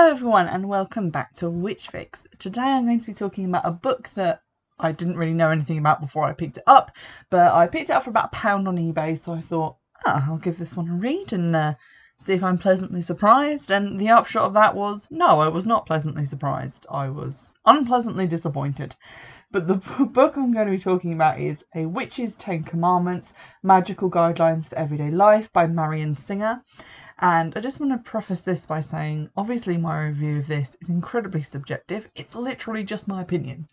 Hello everyone and welcome back to Witch Fix. Today I'm going to be talking about a book that I didn't really know anything about before I picked it up, but I picked it up for about £1 on eBay, so I thought, I'll give this one a read and see if I'm pleasantly surprised. And the upshot of that was, no, I was not pleasantly surprised. I was unpleasantly disappointed. But the book I'm going to be talking about is A Witch's Ten Commandments, Magical Guidelines for Everyday Life by Marion Singer. And I just want to preface this by saying, obviously my review of this is incredibly subjective. It's literally just my opinion.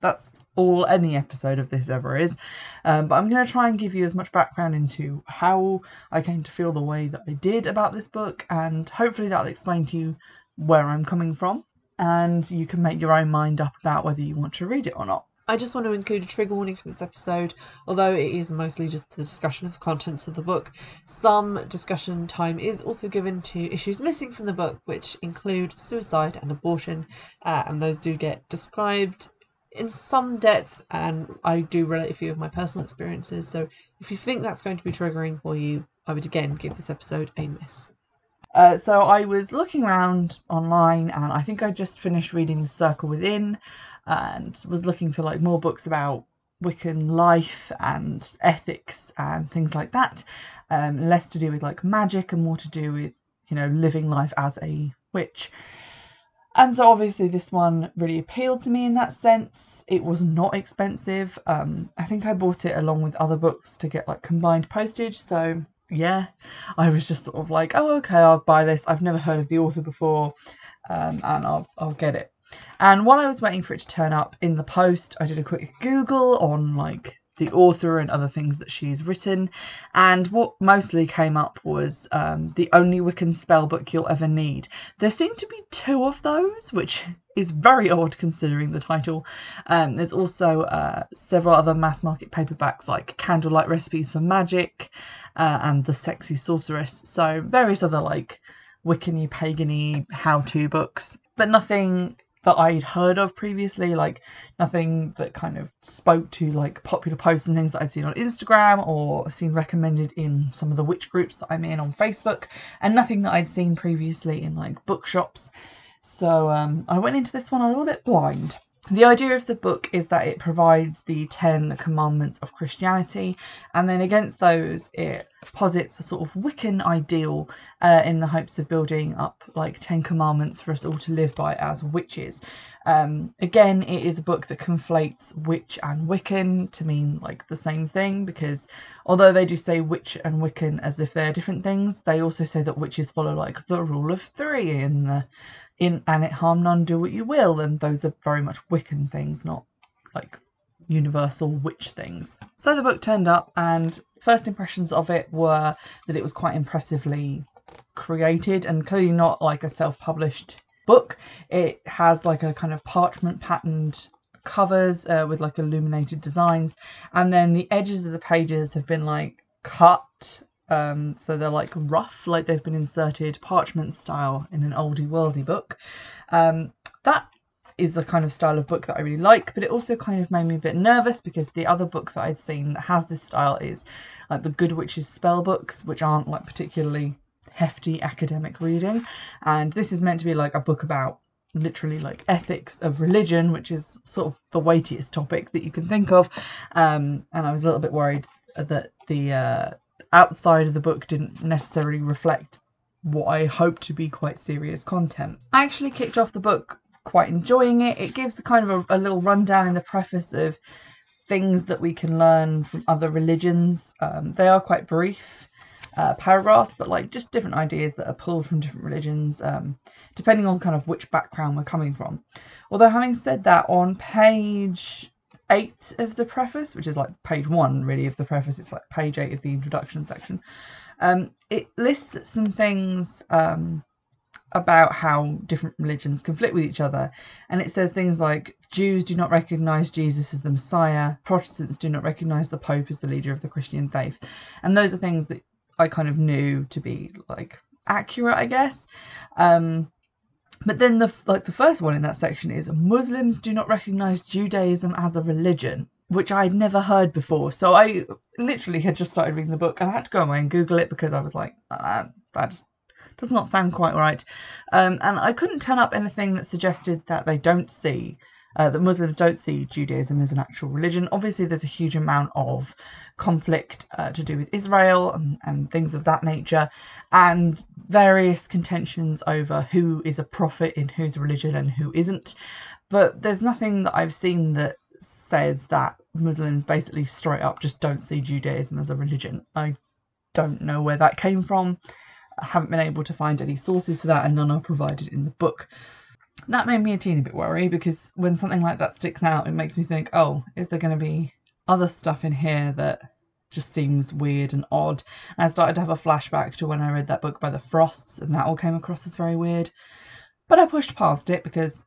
That's all any episode of this ever is. But I'm going to try and give you as much background into how I came to feel the way that I did about this book. And hopefully that'll explain to you where I'm coming from. And you can make your own mind up about whether you want to read it or not. I just want to include a trigger warning for this episode, although it is mostly just the discussion of the contents of the book. Some discussion time is also given to issues missing from the book, which include suicide and abortion, and those do get described in some depth, and I do relate a few of my personal experiences, so if you think that's going to be triggering for you, I would again give this episode a miss. So I was looking around online, and I think I just finished reading The Circle Within, and was looking for more books about Wiccan life and ethics and things like that, less to do with magic and more to do with living life as a witch. And so obviously this one really appealed to me in that sense. It was not expensive. I think I bought it along with other books to get combined postage, so yeah, I was just oh okay, I'll buy this. I've never heard of the author before, and I'll get it. And while I was waiting for it to turn up in the post, I did a quick Google on the author and other things that she's written, and what mostly came up was The Only Wiccan Spell Book You'll Ever Need. There seem to be two of those, which is very odd considering the title. There's also several other mass market paperbacks like Candlelight Recipes for Magic and The Sexy Sorceress, so various other Wiccan-y, pagan-y how-to books, but nothing that I'd heard of previously, nothing that kind of spoke to popular posts and things that I'd seen on Instagram or seen recommended in some of the witch groups that I'm in on Facebook, and nothing that I'd seen previously in bookshops. So I went into this one a little bit blind. The idea of the book is that it provides the 10 commandments of Christianity, and then against those it posits a sort of Wiccan ideal in the hopes of building up 10 commandments for us all to live by as witches. Again, it is a book that conflates witch and Wiccan to mean the same thing, because although they do say witch and Wiccan as if they're different things, they also say that witches follow the rule of three and it harm none, do what you will, and those are very much Wiccan things, not universal witch things. So the book turned up, and first impressions of it were that it was quite impressively created and clearly not a self-published book. It has a kind of parchment patterned covers with illuminated designs, and then the edges of the pages have been cut, so they're rough, they've been inserted parchment style in an oldie-worldy book. That is the kind of style of book that I really like, but it also kind of made me a bit nervous because the other book that I'd seen that has this style is the Good Witch's Spell Books, which aren't particularly hefty academic reading, and this is meant to be a book about literally ethics of religion, which is sort of the weightiest topic that you can think of, and I was a little bit worried that the outside of the book didn't necessarily reflect what I hoped to be quite serious content. I actually kicked off the book quite enjoying it. It gives a little rundown in the preface of things that we can learn from other religions. They are quite brief paragraphs, but just different ideas that are pulled from different religions, depending on kind of which background we're coming from. Although having said that, on page 8 of the preface, which is page 1 really of the preface, it's page 8 of the introduction section, it lists some things about how different religions conflict with each other, and it says things like Jews do not recognize Jesus as the Messiah, Protestants do not recognize the Pope as the leader of the Christian faith, and those are things that I kind of knew to be accurate, I guess. But then the first one in that section is Muslims do not recognize Judaism as a religion, which I'd never heard before. So I literally had just started reading the book and I had to go away and Google it because I was that does not sound quite right. And I couldn't turn up anything that suggested that they don't see, that Muslims don't see Judaism as an actual religion. Obviously, there's a huge amount of conflict to do with Israel and things of that nature, and various contentions over who is a prophet in whose religion and who isn't. But there's nothing that I've seen that says that Muslims basically straight up just don't see Judaism as a religion. I don't know where that came from. I haven't been able to find any sources for that, and none are provided in the book. That made me a teeny bit worried, because when something like that sticks out, it makes me think, oh, is there going to be other stuff in here that just seems weird and odd? And I started to have a flashback to when I read that book by the Frosts, and that all came across as very weird. But I pushed past it because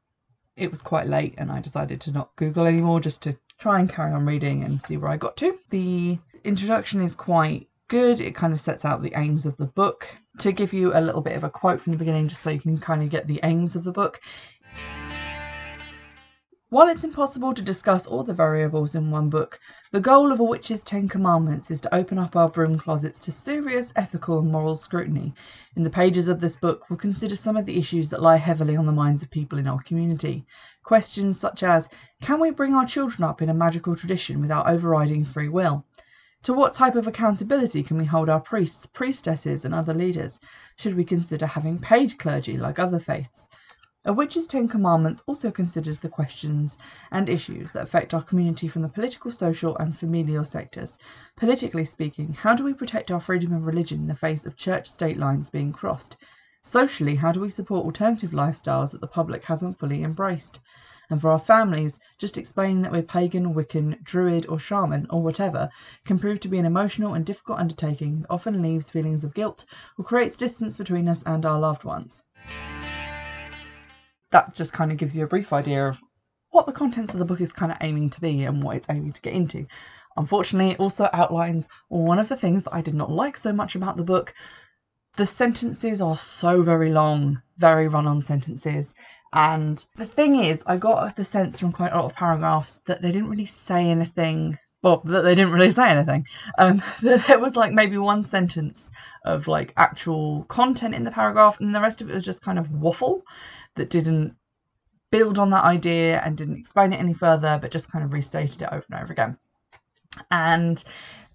it was quite late, and I decided to not Google anymore, just to try and carry on reading and see where I got to. The introduction is quite good. It kind of sets out the aims of the book. To give you a little bit of a quote from the beginning, just so you can kind of get the aims of the book. While it's impossible to discuss all the variables in one book, the goal of A Witch's Ten Commandments is to open up our broom closets to serious ethical and moral scrutiny. In the pages of this book, we'll consider some of the issues that lie heavily on the minds of people in our community. Questions such as, can we bring our children up in a magical tradition without overriding free will? To what type of accountability can we hold our priests, priestesses and other leaders? Should we consider having paid clergy like other faiths? A Witch's Ten Commandments also considers the questions and issues that affect our community from the political, social and familial sectors. Politically speaking, how do we protect our freedom of religion in the face of church-state lines being crossed? Socially, how do we support alternative lifestyles that the public hasn't fully embraced? And for our families, just explaining that we're pagan, Wiccan, druid or shaman or whatever can prove to be an emotional and difficult undertaking that often leaves feelings of guilt or creates distance between us and our loved ones. That just kind of gives you a brief idea of what the contents of the book is kind of aiming to be and what it's aiming to get into. Unfortunately, it also outlines one of the things that I did not like so much about the book. The sentences are so very long, very run-on sentences. And the thing is, I got the sense from quite a lot of paragraphs that they didn't really say anything. Well, that they didn't really say anything. That there was like maybe one sentence of like actual content in the paragraph, and the rest of it was just kind of waffle that didn't build on that idea and didn't explain it any further, but just kind of restated it over and over again. And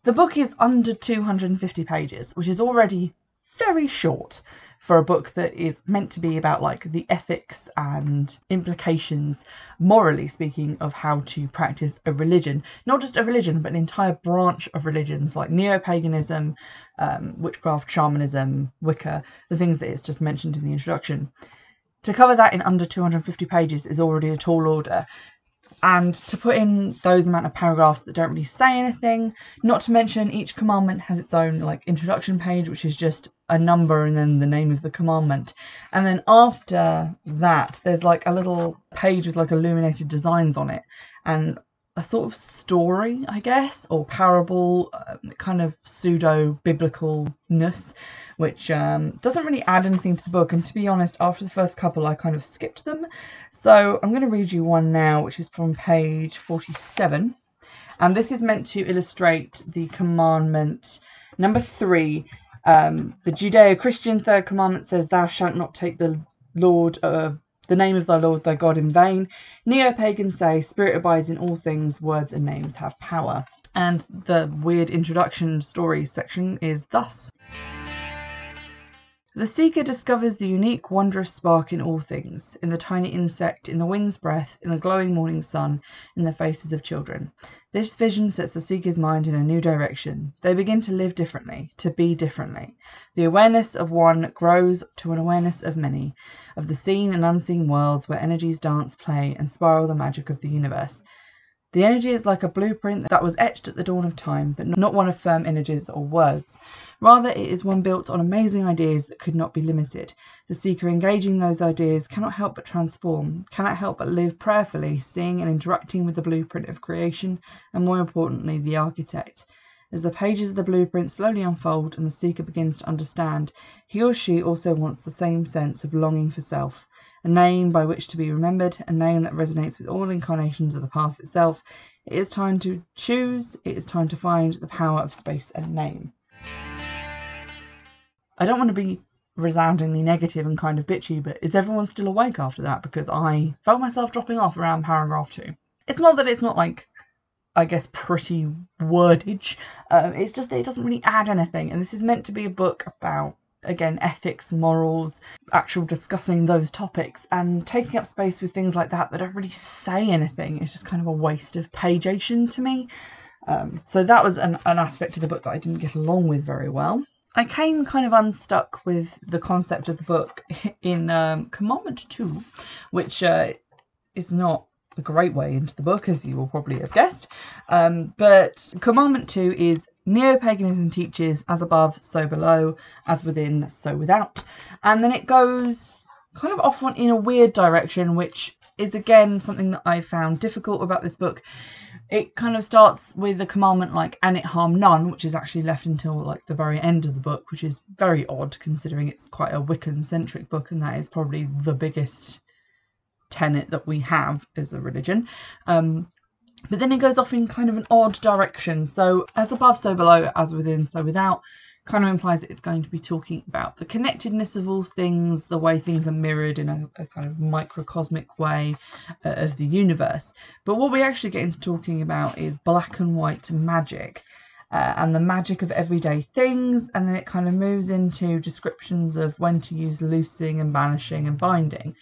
the book is under 250 pages, which is already very short for a book that is meant to be about like the ethics and implications, morally speaking, of how to practice a religion. Not just a religion, but an entire branch of religions like neo-paganism, witchcraft, shamanism, Wicca, the things that it's just mentioned in the introduction. To cover that in under 250 pages is already a tall order. And to put in those amount of paragraphs that don't really say anything, not to mention each commandment has its own like introduction page, which is just a number and then the name of the commandment. And then after that, there's like a little page with like illuminated designs on it and a sort of story, I guess, or parable, kind of pseudo-biblicalness, which doesn't really add anything to the book. And to be honest, after the first couple, I kind of skipped them. So I'm going to read you one now, which is from page 47. And this is meant to illustrate the commandment number 3. The Judeo-Christian third commandment says, thou shalt not take the name of thy Lord, thy God in vain. Neo-pagans say, spirit abides in all things, words and names have power. And the weird introduction story section is thus. The seeker discovers the unique, wondrous spark in all things, in the tiny insect, in the wind's breath, in the glowing morning sun, in the faces of children. This vision sets the seeker's mind in a new direction. They begin to live differently, to be differently. The awareness of one grows to an awareness of many, of the seen and unseen worlds where energies dance, play, and spiral the magic of the universe. The energy is like a blueprint that was etched at the dawn of time, but not one of firm images or words. Rather, it is one built on amazing ideas that could not be limited. The seeker engaging those ideas cannot help but transform, cannot help but live prayerfully, seeing and interacting with the blueprint of creation, and more importantly, the architect. As the pages of the blueprint slowly unfold and the seeker begins to understand, he or she also wants the same sense of longing for self. A name by which to be remembered, a name that resonates with all incarnations of the path itself. It is time to choose, it is time to find the power of space and name. I don't want to be resoundingly negative and kind of bitchy, but is everyone still awake after that? Because I felt myself dropping off around paragraph 2. It's not that it's not, like, I guess, pretty wordage. It's just that it doesn't really add anything. And this is meant to be a book about, again, ethics, morals, actual discussing those topics, and taking up space with things like that that don't really say anything. It's just kind of a waste of pageation to me. So that was an aspect of the book that I didn't get along with very well. I came kind of unstuck with the concept of the book in Commandment 2, which is not a great way into the book, as you will probably have guessed. But Commandment 2 is, Neo-paganism teaches, as above, so below, as within, so without. And then it goes kind of off in a weird direction, which is, again, something that I found difficult about this book. It kind of starts with a commandment like, and it harm none, which is actually left until like the very end of the book, which is very odd considering it's quite a Wiccan-centric book, and that is probably the biggest tenet that we have as a religion. But then it goes off in kind of an odd direction. So as above, so below, as within, so without, kind of implies that it's going to be talking about the connectedness of all things, the way things are mirrored in a kind of microcosmic way of the universe. But what we actually get into talking about is black and white magic and the magic of everyday things. And then it kind of moves into descriptions of when to use loosing and banishing and binding,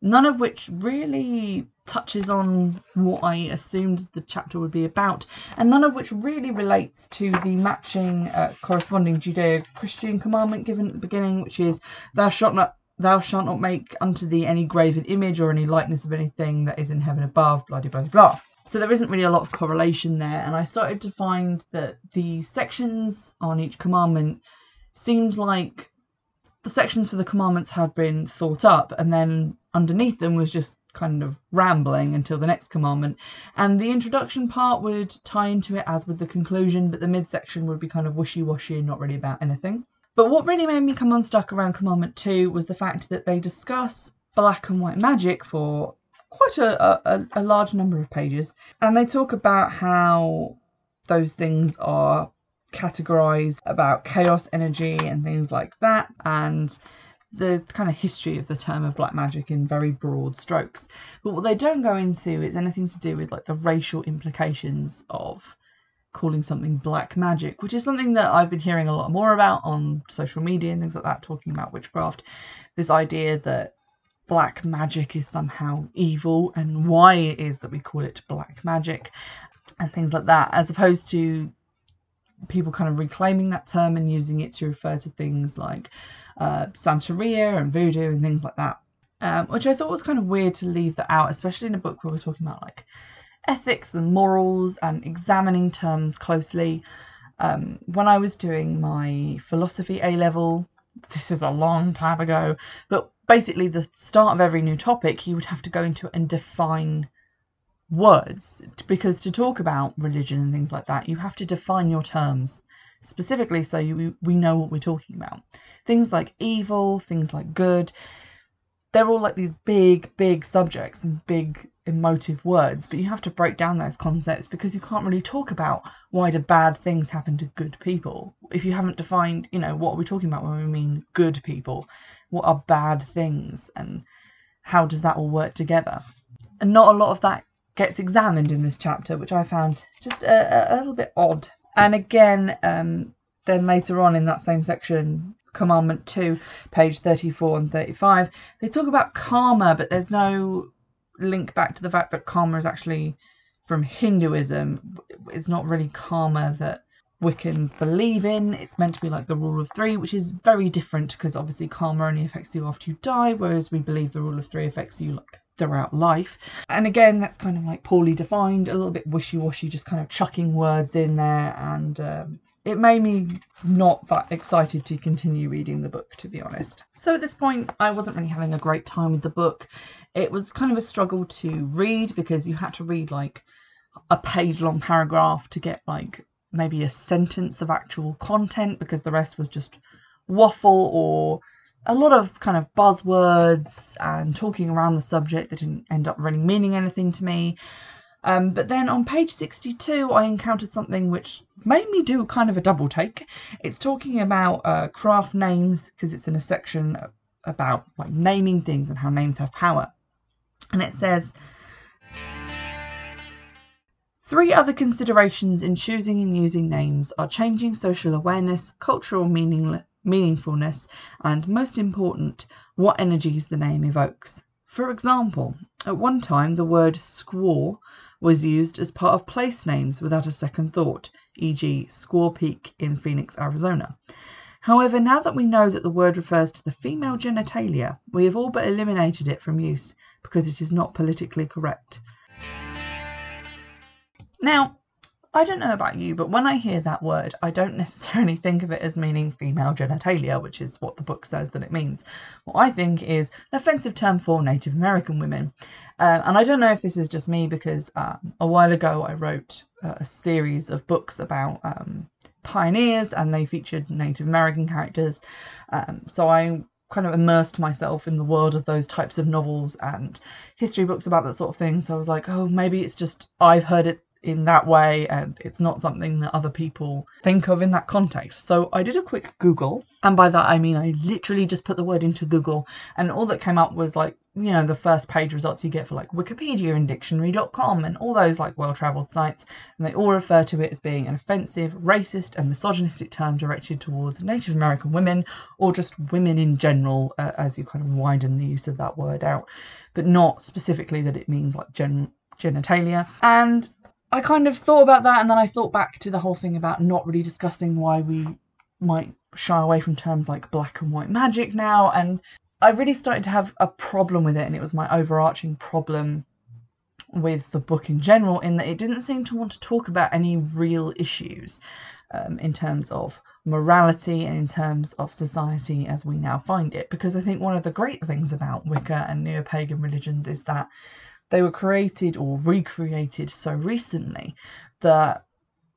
none of which really touches on what I assumed the chapter would be about, and none of which really relates to the matching corresponding Judeo-Christian commandment given at the beginning, which is thou shalt not make unto thee any graven image or any likeness of anything that is in heaven above, blah, blah, blah, blah. So there isn't really a lot of correlation there, and I started to find that the sections on each commandment seemed like the sections for the commandments had been thought up, and then underneath them was just kind of rambling until the next commandment, and the introduction part would tie into it as with the conclusion, but the midsection would be kind of wishy-washy and not really about anything. But what really made me come unstuck around commandment 2 was the fact that they discuss black and white magic for quite a large number of pages, and they talk about how those things are categorized, about chaos energy and things like that, and the kind of history of the term of black magic in very broad strokes. But what they don't go into is anything to do with like the racial implications of calling something black magic, which is something that I've been hearing a lot more about on social media and things like that, talking about witchcraft, this idea that black magic is somehow evil and why it is that we call it black magic and things like that, as opposed to people kind of reclaiming that term and using it to refer to things like Santeria and voodoo and things like that, which I thought was kind of weird to leave that out, especially in a book where we're talking about like ethics and morals and examining terms closely. When I was doing my philosophy A-level, this is a long time ago, but basically the start of every new topic you would have to go into and define words, because to talk about religion and things like that you have to define your terms specifically so we know what we're talking about. Things like evil, things like good, they're all like these big subjects and big emotive words, but you have to break down those concepts because you can't really talk about why do bad things happen to good people if you haven't defined, you know, what are we talking about when we mean good people, what are bad things, and how does that all work together. And not a lot of that gets examined in this chapter, which I found just a little bit odd. And again, then later on in that same section, Commandment 2, page 34 and 35, they talk about karma, but there's no link back to the fact that karma is actually from Hinduism. It's not really karma that Wiccans believe in. It's meant to be like the rule of three, which is very different because obviously karma only affects you after you die, whereas we believe the rule of three affects you like throughout life. And again, that's kind of like poorly defined, a little bit wishy-washy, just kind of chucking words in there, and it made me not that excited to continue reading the book, to be honest. So at this point I wasn't really having a great time with the book. It was kind of a struggle to read because you had to read like a page long paragraph to get like maybe a sentence of actual content, because the rest was just waffle or a lot of kind of buzzwords and talking around the subject that didn't end up really meaning anything to me. But then on page 62, I encountered something which made me do kind of a double take. It's talking about craft names, because it's in a section about like naming things and how names have power. And it says, three other considerations in choosing and using names are changing social awareness, cultural meaningfulness, and most important, what energies the name evokes. For example, at one time the word squaw was used as part of place names without a second thought, e.g. Squaw Peak in Phoenix, Arizona. However, now that we know that the word refers to the female genitalia, we have all but eliminated it from use because it is not politically correct. Now, I don't know about you, but when I hear that word, I don't necessarily think of it as meaning female genitalia, which is what the book says that it means. What I think is an offensive term for Native American women. And I don't know if this is just me, because a while ago I wrote a series of books about pioneers, and they featured Native American characters. So I kind of immersed myself in the world of those types of novels and history books about that sort of thing. So I was like, oh, maybe it's just I've heard it in that way and it's not something that other people think of in that context. So I did a quick Google, and by that I mean I literally just put the word into Google, and all that came up was like, you know, the first page results you get for like Wikipedia and dictionary.com and all those like well-traveled sites, and they all refer to it as being an offensive, racist and misogynistic term directed towards Native American women, or just women in general, as you kind of widen the use of that word out, but not specifically that it means like genitalia. And I kind of thought about that, and then I thought back to the whole thing about not really discussing why we might shy away from terms like black and white magic now, and I really started to have a problem with it, and it was my overarching problem with the book in general, in that it didn't seem to want to talk about any real issues in terms of morality and in terms of society as we now find it, because I think one of the great things about Wicca and neo-pagan religions is that they were created or recreated so recently that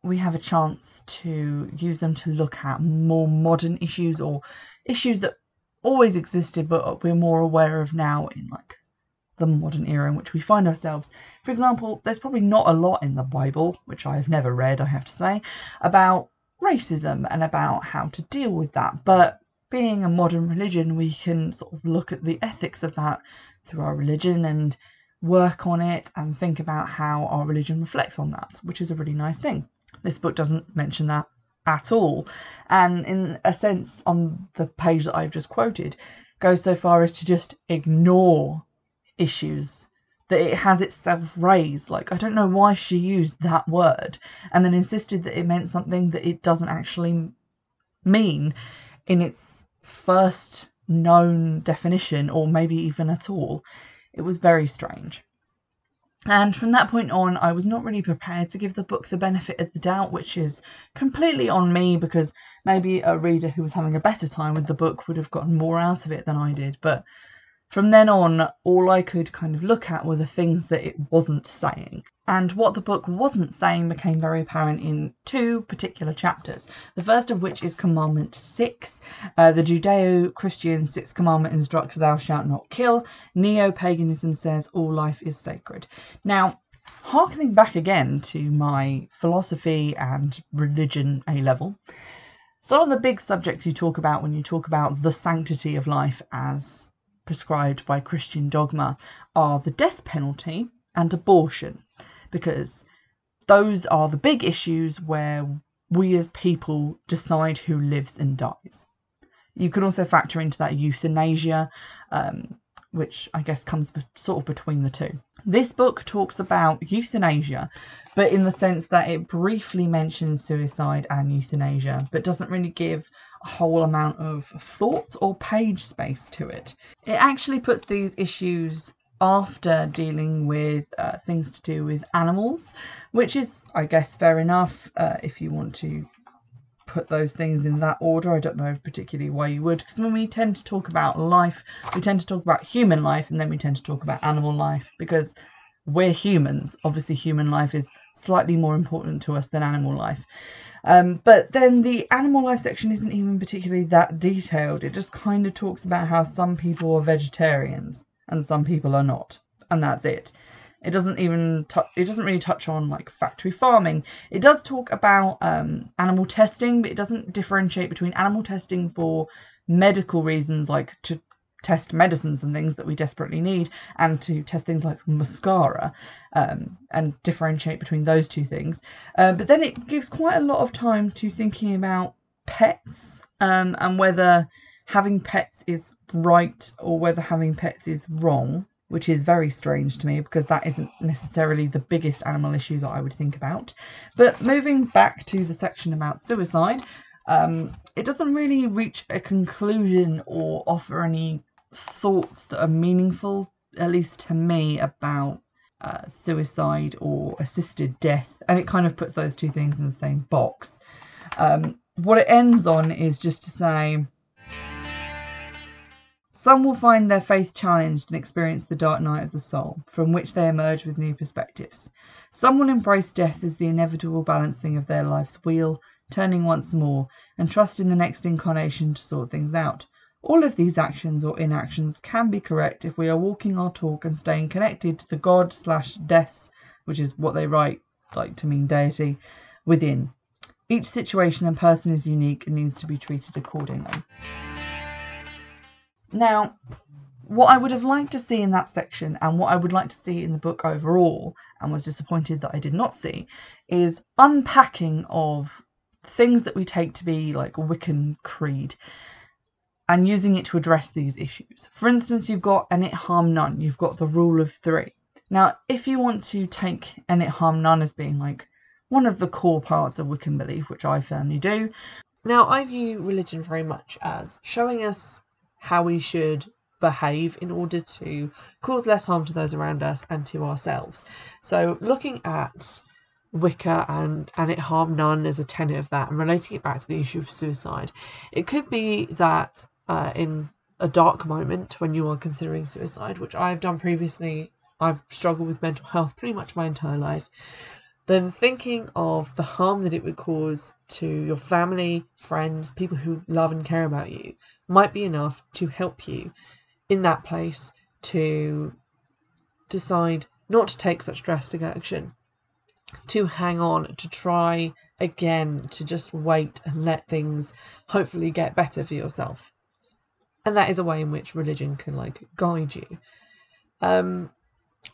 we have a chance to use them to look at more modern issues, or issues that always existed but we're more aware of now in like the modern era in which we find ourselves. For example, there's probably not a lot in the Bible, which I have never read, I have to say, about racism and about how to deal with that. But being a modern religion, we can sort of look at the ethics of that through our religion and work on it and think about how our religion reflects on that, which is a really nice thing. This book doesn't mention that at all, and in a sense, on the page that I've just quoted, goes so far as to just ignore issues that it has itself raised. Like, I don't know why she used that word and then insisted that it meant something that it doesn't actually mean in its first known definition, or maybe even at all. It was very strange. And from that point on, I was not really prepared to give the book the benefit of the doubt, which is completely on me, because maybe a reader who was having a better time with the book would have gotten more out of it than I did. But from then on, all I could kind of look at were the things that it wasn't saying. And what the book wasn't saying became very apparent in two particular chapters, the first of which is Commandment 6. The Judeo-Christian Sixth Commandment instructs thou shalt not kill. Neo-paganism says all life is sacred. Now, harkening back again to my philosophy and religion A-level, some of the big subjects you talk about when you talk about the sanctity of life as prescribed by Christian dogma are the death penalty and abortion, because those are the big issues where we as people decide who lives and dies. You can also factor into that euthanasia, which I guess comes sort of between the two. This book talks about euthanasia, but in the sense that it briefly mentions suicide and euthanasia, but doesn't really give a whole amount of thought or page space to it. It actually puts these issues after dealing with things to do with animals, which is, I guess, fair enough if you want to put those things in that order. I don't know particularly why you would, because when we tend to talk about life, we tend to talk about human life, and then we tend to talk about animal life, because we're humans. Obviously human life is slightly more important to us than animal life, but then the animal life section isn't even particularly that detailed. It just kind of talks about how some people are vegetarians and some people are not, and that's it. It doesn't even really touch on like factory farming. It does talk about animal testing, but it doesn't differentiate between animal testing for medical reasons, like to test medicines and things that we desperately need, and to test things like mascara, and differentiate between those two things. But then it gives quite a lot of time to thinking about pets, and whether having pets is right or whether having pets is wrong, which is very strange to me because that isn't necessarily the biggest animal issue that I would think about. But moving back to the section about suicide, it doesn't really reach a conclusion or offer any thoughts that are meaningful, at least to me, about suicide or assisted death. And it kind of puts those two things in the same box. What it ends on is just to say, some will find their faith challenged and experience the dark night of the soul, from which they emerge with new perspectives. Some will embrace death as the inevitable balancing of their life's wheel, turning once more, and trust in the next incarnation to sort things out. All of these actions or inactions can be correct if we are walking our talk and staying connected to the God/deaths, which is what they write like to mean deity, within. Each situation and person is unique and needs to be treated accordingly. Now, what I would have liked to see in that section, and what I would like to see in the book overall, and was disappointed that I did not see, is unpacking of things that we take to be like Wiccan creed and using it to address these issues. For instance, you've got an it harm none, you've got the rule of three. Now, if you want to take an it harm none as being like one of the core parts of Wiccan belief, which I firmly do. Now, I view religion very much as showing us how we should behave in order to cause less harm to those around us and to ourselves. So looking at Wicca and it harm none as a tenet of that, and relating it back to the issue of suicide, it could be that in a dark moment when you are considering suicide, which I've done previously, I've struggled with mental health pretty much my entire life, then thinking of the harm that it would cause to your family, friends, people who love and care about you, might be enough to help you in that place to decide not to take such drastic action, to hang on, to try again, to just wait and let things hopefully get better for yourself. And that is a way in which religion can like guide you. And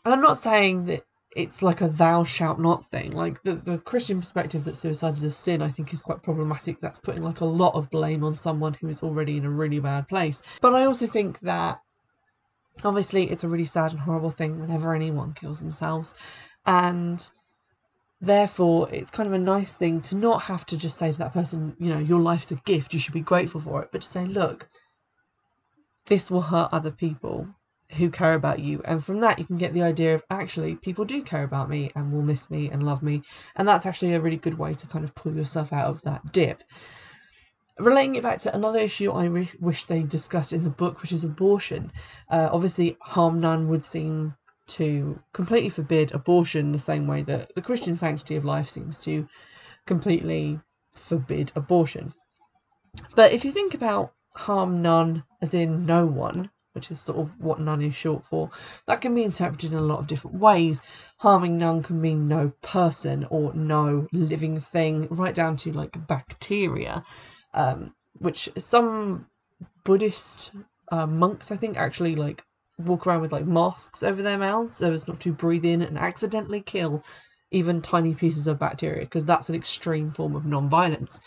I'm not saying that it's like a thou shalt not thing. Like the Christian perspective that suicide is a sin, I think, is quite problematic. That's putting like a lot of blame on someone who is already in a really bad place. But I also think that obviously it's a really sad and horrible thing whenever anyone kills themselves. And therefore it's kind of a nice thing to not have to just say to that person, you know, your life's a gift, you should be grateful for it, but to say, look, this will hurt other people who care about you, and from that you can get the idea of actually people do care about me and will miss me and love me, and that's actually a really good way to kind of pull yourself out of that dip. Relating it back to another issue I wish they discussed in the book, which is abortion. Obviously harm none would seem to completely forbid abortion the same way that the Christian sanctity of life seems to completely forbid abortion. But if you think about harm none as in no one, which is sort of what none is short for, that can be interpreted in a lot of different ways. Harming none can mean no person or no living thing, right down to like bacteria, which some Buddhist monks, I think, actually like walk around with like masks over their mouths so as not to breathe in and accidentally kill even tiny pieces of bacteria, because that's an extreme form of non-violence.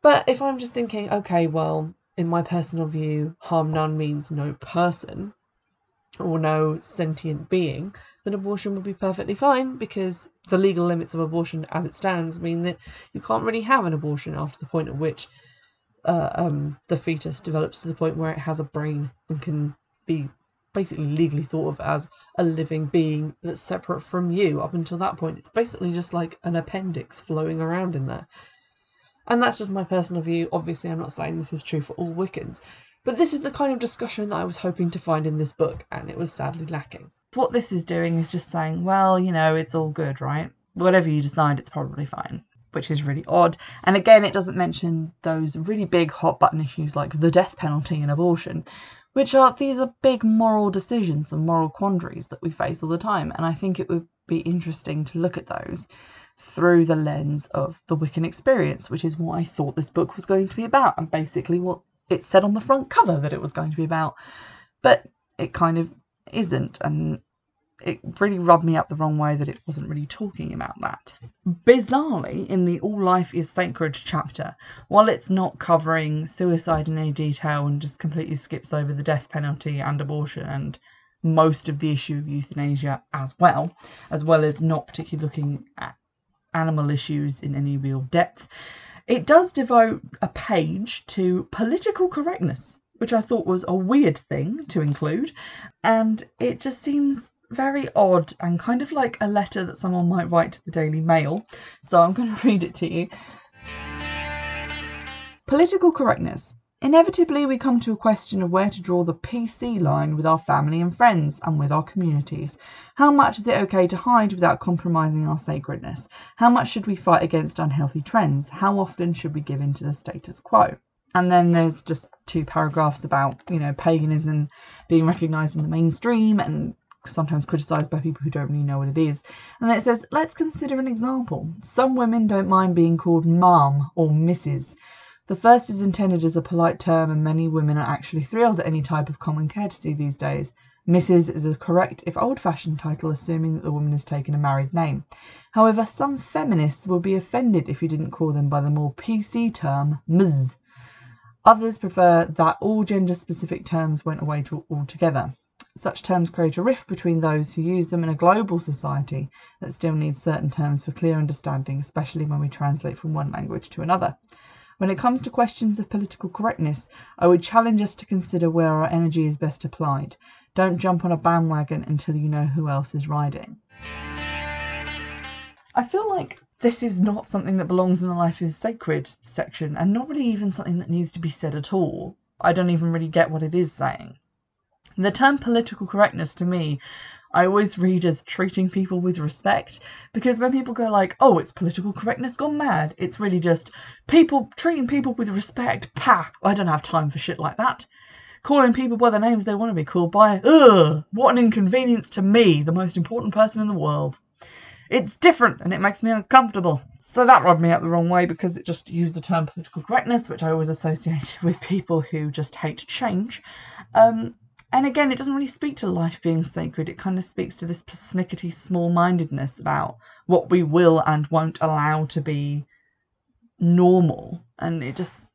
But if I'm just thinking, okay, well, in my personal view, harm none means no person or no sentient being, then abortion would be perfectly fine, because the legal limits of abortion as it stands mean that you can't really have an abortion after the point at which the fetus develops to the point where it has a brain and can be basically legally thought of as a living being that's separate from you. Up until that point, it's basically just like an appendix floating around in there. And that's just my personal view. Obviously, I'm not saying this is true for all Wiccans, but this is the kind of discussion that I was hoping to find in this book, and it was sadly lacking. What this is doing is just saying, well, you know, it's all good, right? Whatever you decide, it's probably fine, which is really odd. And again, it doesn't mention those really big hot button issues like the death penalty and abortion, which are, these are big moral decisions and moral quandaries that we face all the time. And I think it would be interesting to look at those through the lens of the Wiccan experience, which is what I thought this book was going to be about, and basically what it said on the front cover that it was going to be about. But it kind of isn't, and it really rubbed me up the wrong way that it wasn't really talking about that. Bizarrely, in the All Life is Sacred chapter, while it's not covering suicide in any detail and just completely skips over the death penalty and abortion and most of the issue of euthanasia as well as not particularly looking at animal issues in any real depth, it does devote a page to political correctness, which I thought was a weird thing to include, and it just seems very odd and kind of like a letter that someone might write to the Daily Mail. So I'm going to read it to you. Political correctness. Inevitably, we come to a question of where to draw the PC line with our family and friends and with our communities. How much is it okay to hide without compromising our sacredness? How much should we fight against unhealthy trends? How often should we give in to the status quo? And then there's just two paragraphs about, you know, paganism being recognised in the mainstream and sometimes criticised by people who don't really know what it is. And then it says, let's consider an example. Some women don't mind being called ma'am or Mrs. The first is intended as a polite term, and many women are actually thrilled at any type of common courtesy these days. Mrs. is a correct, if old-fashioned, title, assuming that the woman has taken a married name. However, some feminists will be offended if you didn't call them by the more PC term, Ms. Others prefer that all gender-specific terms went away altogether. Such terms create a rift between those who use them in a global society that still needs certain terms for clear understanding, especially when we translate from one language to another. When it comes to questions of political correctness, I would challenge us to consider where our energy is best applied. Don't jump on a bandwagon until you know who else is riding. I feel like this is not something that belongs in the Life is Sacred section, and not really even something that needs to be said at all. I don't even really get what it is saying. The term political correctness, to me, I always read as treating people with respect, because when people go like, oh, it's political correctness gone mad, it's really just people treating people with respect. I don't have time for shit like that. Calling people by the names they want to be called by. What an inconvenience to me, the most important person in the world. It's different and it makes me uncomfortable. So that rubbed me up the wrong way, because it just used the term political correctness, which I always associated with people who just hate change. And again, it doesn't really speak to life being sacred. It kind of speaks to this persnickety small-mindedness about what we will and won't allow to be normal. And it just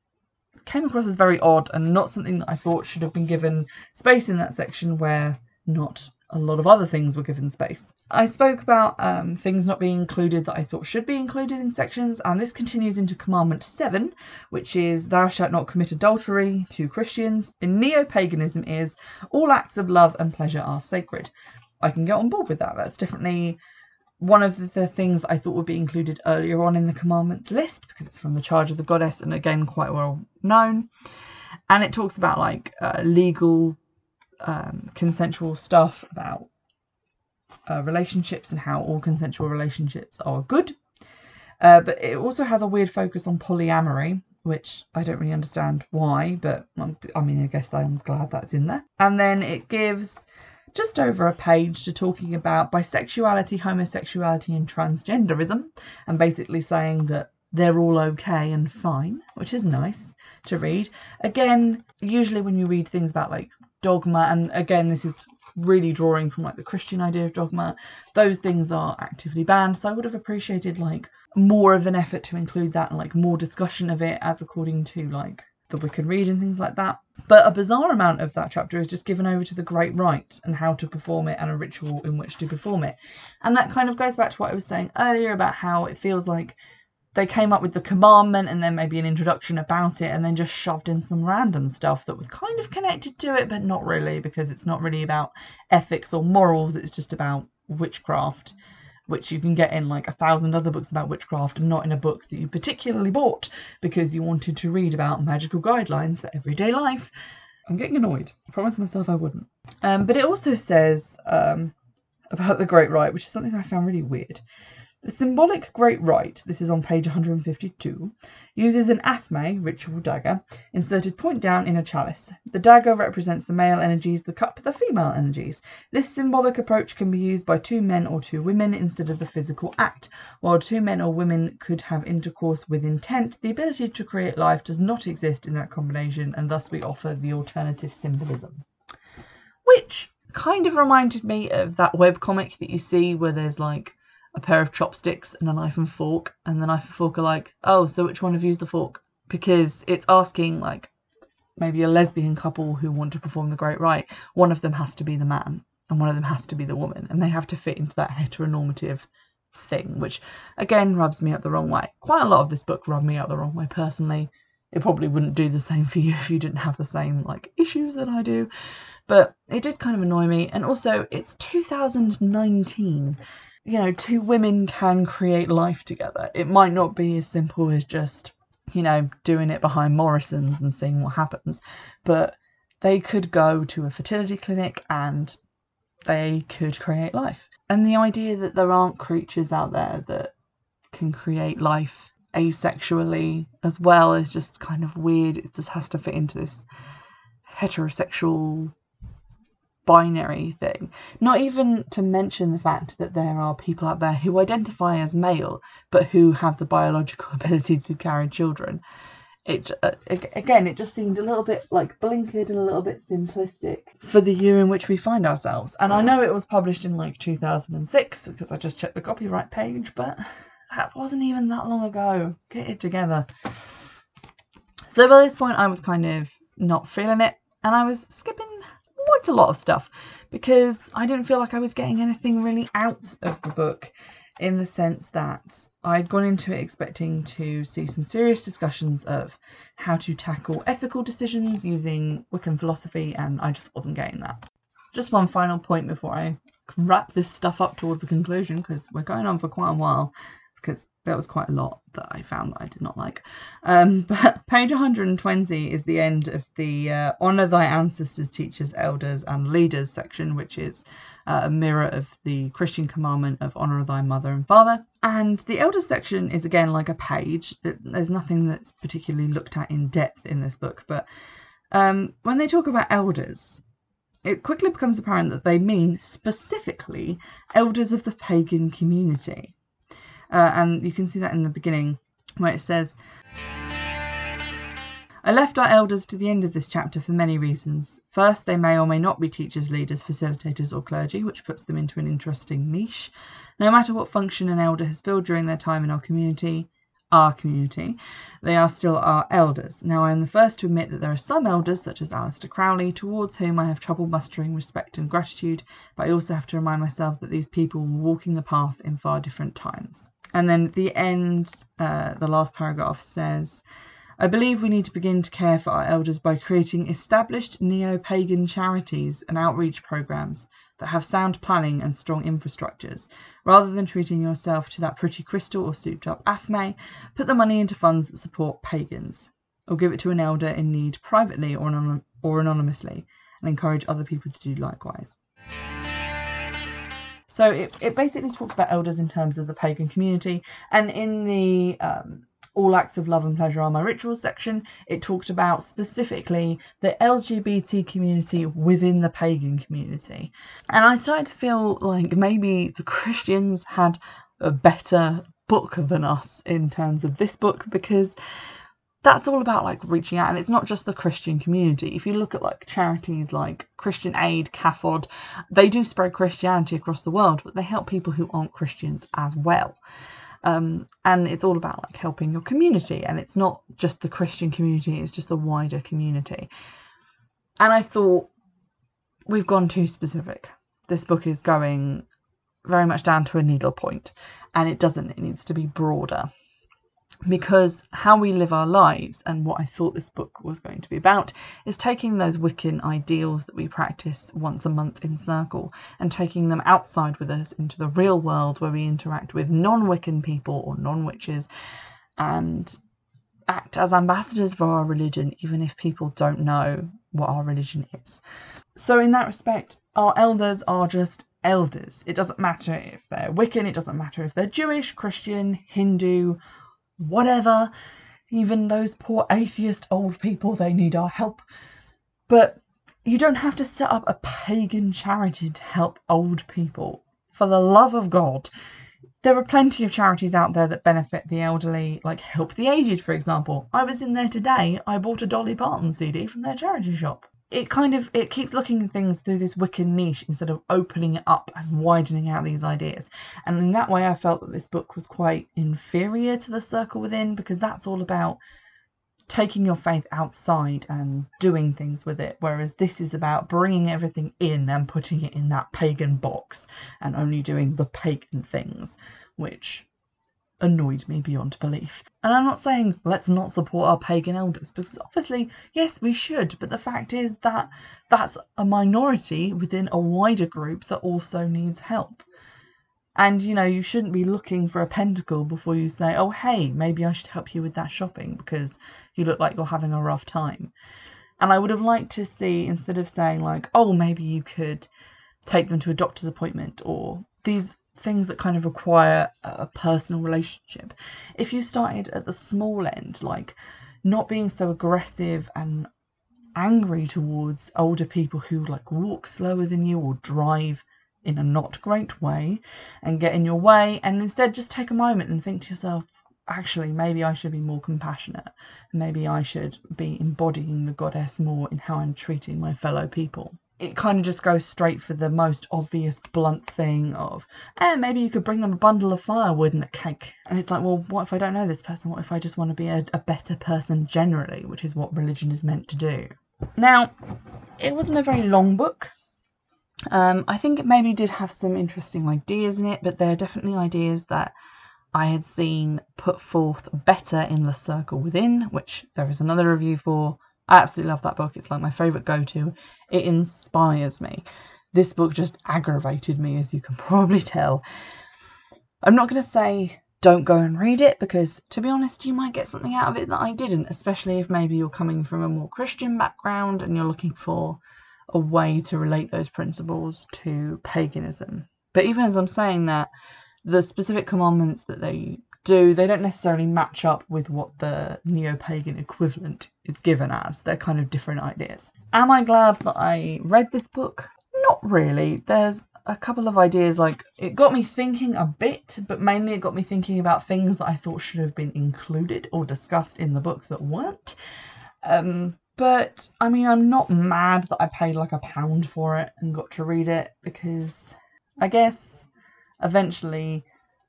came across as very odd and not something that I thought should have been given space in that section where not a lot of other things were given space. I spoke about things not being included that I thought should be included in sections, and this continues into Commandment 7, which is thou shalt not commit adultery to Christians. In neo-paganism is all acts of love and pleasure are sacred. I can get on board with that. That's definitely one of the things that I thought would be included earlier on in the commandments list, because it's from the Charge of the Goddess and again quite well known. And it talks about like legal consensual stuff about relationships and how all consensual relationships are good, but it also has a weird focus on polyamory, which I don't really understand why, but I mean, I guess I'm glad that's in there. And then it gives just over a page to talking about bisexuality, homosexuality and transgenderism, and basically saying that they're all okay and fine, which is nice to read. Again, usually when you read things about like dogma, and again this is really drawing from like the Christian idea of dogma, those things are actively banned, so I would have appreciated like more of an effort to include that and like more discussion of it as according to like the Wiccan Read and things like that. But a bizarre amount of that chapter is just given over to the Great Rite and how to perform it and a ritual in which to perform it, and that kind of goes back to what I was saying earlier about how it feels like they came up with the commandment and then maybe an introduction about it and then just shoved in some random stuff that was kind of connected to it, but not really, because it's not really about ethics or morals. It's just about witchcraft, which you can get in like 1,000 other books about witchcraft, and not in a book that you particularly bought because you wanted to read about magical guidelines for everyday life. I'm getting annoyed. I promised myself I wouldn't. But it also says about the Great Rite, which is something I found really weird. The symbolic great rite, this is on page 152, uses an athme, ritual dagger, inserted point down in a chalice. The dagger represents the male energies, the cup the female energies. This symbolic approach can be used by two men or two women instead of the physical act. While two men or women could have intercourse with intent, the ability to create life does not exist in that combination, and thus we offer the alternative symbolism. Which kind of reminded me of that webcomic that you see where there's like a pair of chopsticks and a knife and fork, and the knife and fork are like, oh, so which one of you is the fork? Because it's asking, like, maybe a lesbian couple who want to perform the great rite, one of them has to be the man and one of them has to be the woman, and they have to fit into that heteronormative thing, which again rubs me up the wrong way. Quite a lot of this book rubbed me up the wrong way personally. It probably wouldn't do the same for you if you didn't have the same like issues that I do, but it did kind of annoy me. And also it's 2019. You know, two women can create life together. It might not be as simple as just, you know, doing it behind Morrison's and seeing what happens, but they could go to a fertility clinic and they could create life. And the idea that there aren't creatures out there that can create life asexually as well is just kind of weird. It just has to fit into this heterosexual binary thing, not even to mention the fact that there are people out there who identify as male but who have the biological ability to carry children. It just seemed a little bit like blinkered and a little bit simplistic for the year in which we find ourselves. And I know it was published in like 2006 because I just checked the copyright page, but that wasn't even that long ago. Get it together. So by this point I was kind of not feeling it, and I was skipping quite a lot of stuff because I didn't feel like I was getting anything really out of the book, in the sense that I'd gone into it expecting to see some serious discussions of how to tackle ethical decisions using Wiccan philosophy, and I just wasn't getting that. Just one final point before I wrap this stuff up towards a conclusion, because we're going on for quite a while, because there was quite a lot that I found that I did not like. But page 120 is the end of the Honour Thy Ancestors, Teachers, Elders and Leaders section, which is a mirror of the Christian commandment of honour thy mother and father. And the Elders section is again like a page. There's nothing that's particularly looked at in depth in this book, but when they talk about elders, it quickly becomes apparent that they mean specifically elders of the pagan community. And you can see that in the beginning where it says, I left our elders to the end of this chapter for many reasons. First, they may or may not be teachers, leaders, facilitators or clergy, which puts them into an interesting niche. No matter what function an elder has filled during their time in our community, they are still our elders. Now, I am the first to admit that there are some elders, such as Aleister Crowley, towards whom I have trouble mustering respect and gratitude, but I also have to remind myself that these people were walking the path in far different times. And then at the end, the last paragraph says, I believe we need to begin to care for our elders by creating established neo-pagan charities and outreach programs that have sound planning and strong infrastructures. Rather than treating yourself to that pretty crystal or souped up athme, put the money into funds that support pagans, or give it to an elder in need privately or anonymously, and encourage other people to do likewise. So it basically talks about elders in terms of the pagan community, and in the All Acts of Love and Pleasure Are My Rituals section, it talked about specifically the LGBT community within the pagan community. And I started to feel like maybe the Christians had a better book than us in terms of this book, because that's all about like reaching out, and it's not just the Christian community. If you look at like charities like Christian Aid, CAFOD, they do spread Christianity across the world, but they help people who aren't Christians as well. And it's all about like helping your community, and it's not just the Christian community, it's just the wider community. And I thought, we've gone too specific. This book is going very much down to a needle point, and it needs to be broader, because how we live our lives, and what I thought this book was going to be about, is taking those Wiccan ideals that we practice once a month in circle and taking them outside with us into the real world, where we interact with non-Wiccan people or non-witches and act as ambassadors for our religion, even if people don't know what our religion is. So in that respect, our elders are just elders. It doesn't matter if they're Wiccan, it doesn't matter if they're Jewish, Christian, Hindu, whatever. Even those poor atheist old people, they need our help. But you don't have to set up a pagan charity to help old people. For the love of God. There are plenty of charities out there that benefit the elderly, like Help the Aged, for example. I was in there today. I bought a Dolly Parton CD from their charity shop. It keeps looking at things through this Wiccan niche instead of opening it up and widening out these ideas. And in that way, I felt that this book was quite inferior to The Circle Within, because that's all about taking your faith outside and doing things with it, whereas this is about bringing everything in and putting it in that pagan box and only doing the pagan things, which annoyed me beyond belief. And I'm not saying let's not support our pagan elders, because obviously, yes, we should, but the fact is that that's a minority within a wider group that also needs help. And, you know, you shouldn't be looking for a pentacle before you say, oh, hey, maybe I should help you with that shopping because you look like you're having a rough time. And I would have liked to see, instead of saying like, oh, maybe you could take them to a doctor's appointment or these things that kind of require a personal relationship. If you started at the small end, like not being so aggressive and angry towards older people who like walk slower than you or drive in a not great way and get in your way, and instead just take a moment and think to yourself, actually, maybe I should be more compassionate, maybe I should be embodying the goddess more in how I'm treating my fellow people. It kind of just goes straight for the most obvious blunt thing of, maybe you could bring them a bundle of firewood and a cake. And it's like, well, what if I don't know this person? What if I just want to be a better person generally, which is what religion is meant to do. Now, it wasn't a very long book. I think it maybe did have some interesting ideas in it, but there are definitely ideas that I had seen put forth better in The Circle Within, which there is another review for. I absolutely love that book. It's like my favourite go-to. It inspires me. This book just aggravated me, as you can probably tell. I'm not going to say don't go and read it, because to be honest, you might get something out of it that I didn't, especially if maybe you're coming from a more Christian background and you're looking for a way to relate those principles to paganism. But even as I'm saying that, the specific commandments that they do, they don't necessarily match up with what the neo-pagan equivalent is given as. They're kind of different ideas. Am I glad that I read this book? Not really. There's a couple of ideas, like, it got me thinking a bit, but mainly it got me thinking about things that I thought should have been included or discussed in the book that weren't. But, I mean, I'm not mad that I paid like £1 for it and got to read it, because I guess eventually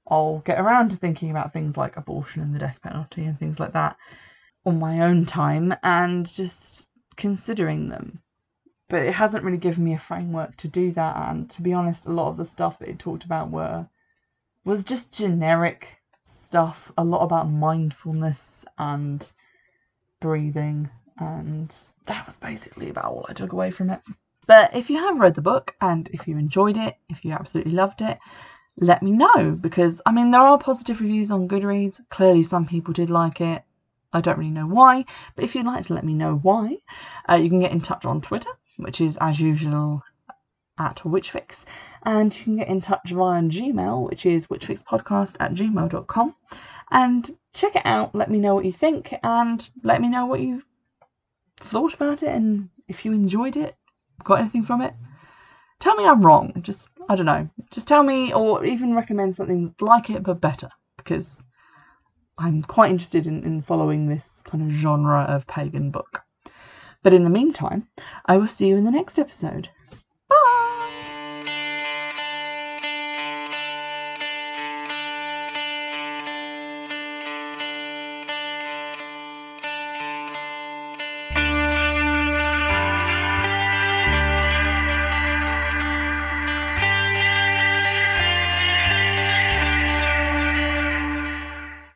I'll get around to thinking about things like abortion and the death penalty and things like that on my own time and just considering them. But it hasn't really given me a framework to do that, and to be honest, a lot of the stuff that it talked about was just generic stuff, a lot about mindfulness and breathing. And that was basically about all I took away from it. But if you have read the book and if you enjoyed it, if you absolutely loved it, let me know. Because, I mean, there are positive reviews on Goodreads. Clearly some people did like it. I don't really know why. But if you'd like to let me know why, you can get in touch on Twitter, which is, as usual, at Witch Fix. And you can get in touch via Gmail, which is witchfixpodcast@gmail.com. And check it out. Let me know what you think. And let me know what you thought about it, and if you enjoyed it, got anything from it, tell me I'm wrong. Just, I don't know, just tell me, or even recommend something like it but better, because I'm quite interested in following this kind of genre of pagan book. But in the meantime, I will see you in the next episode.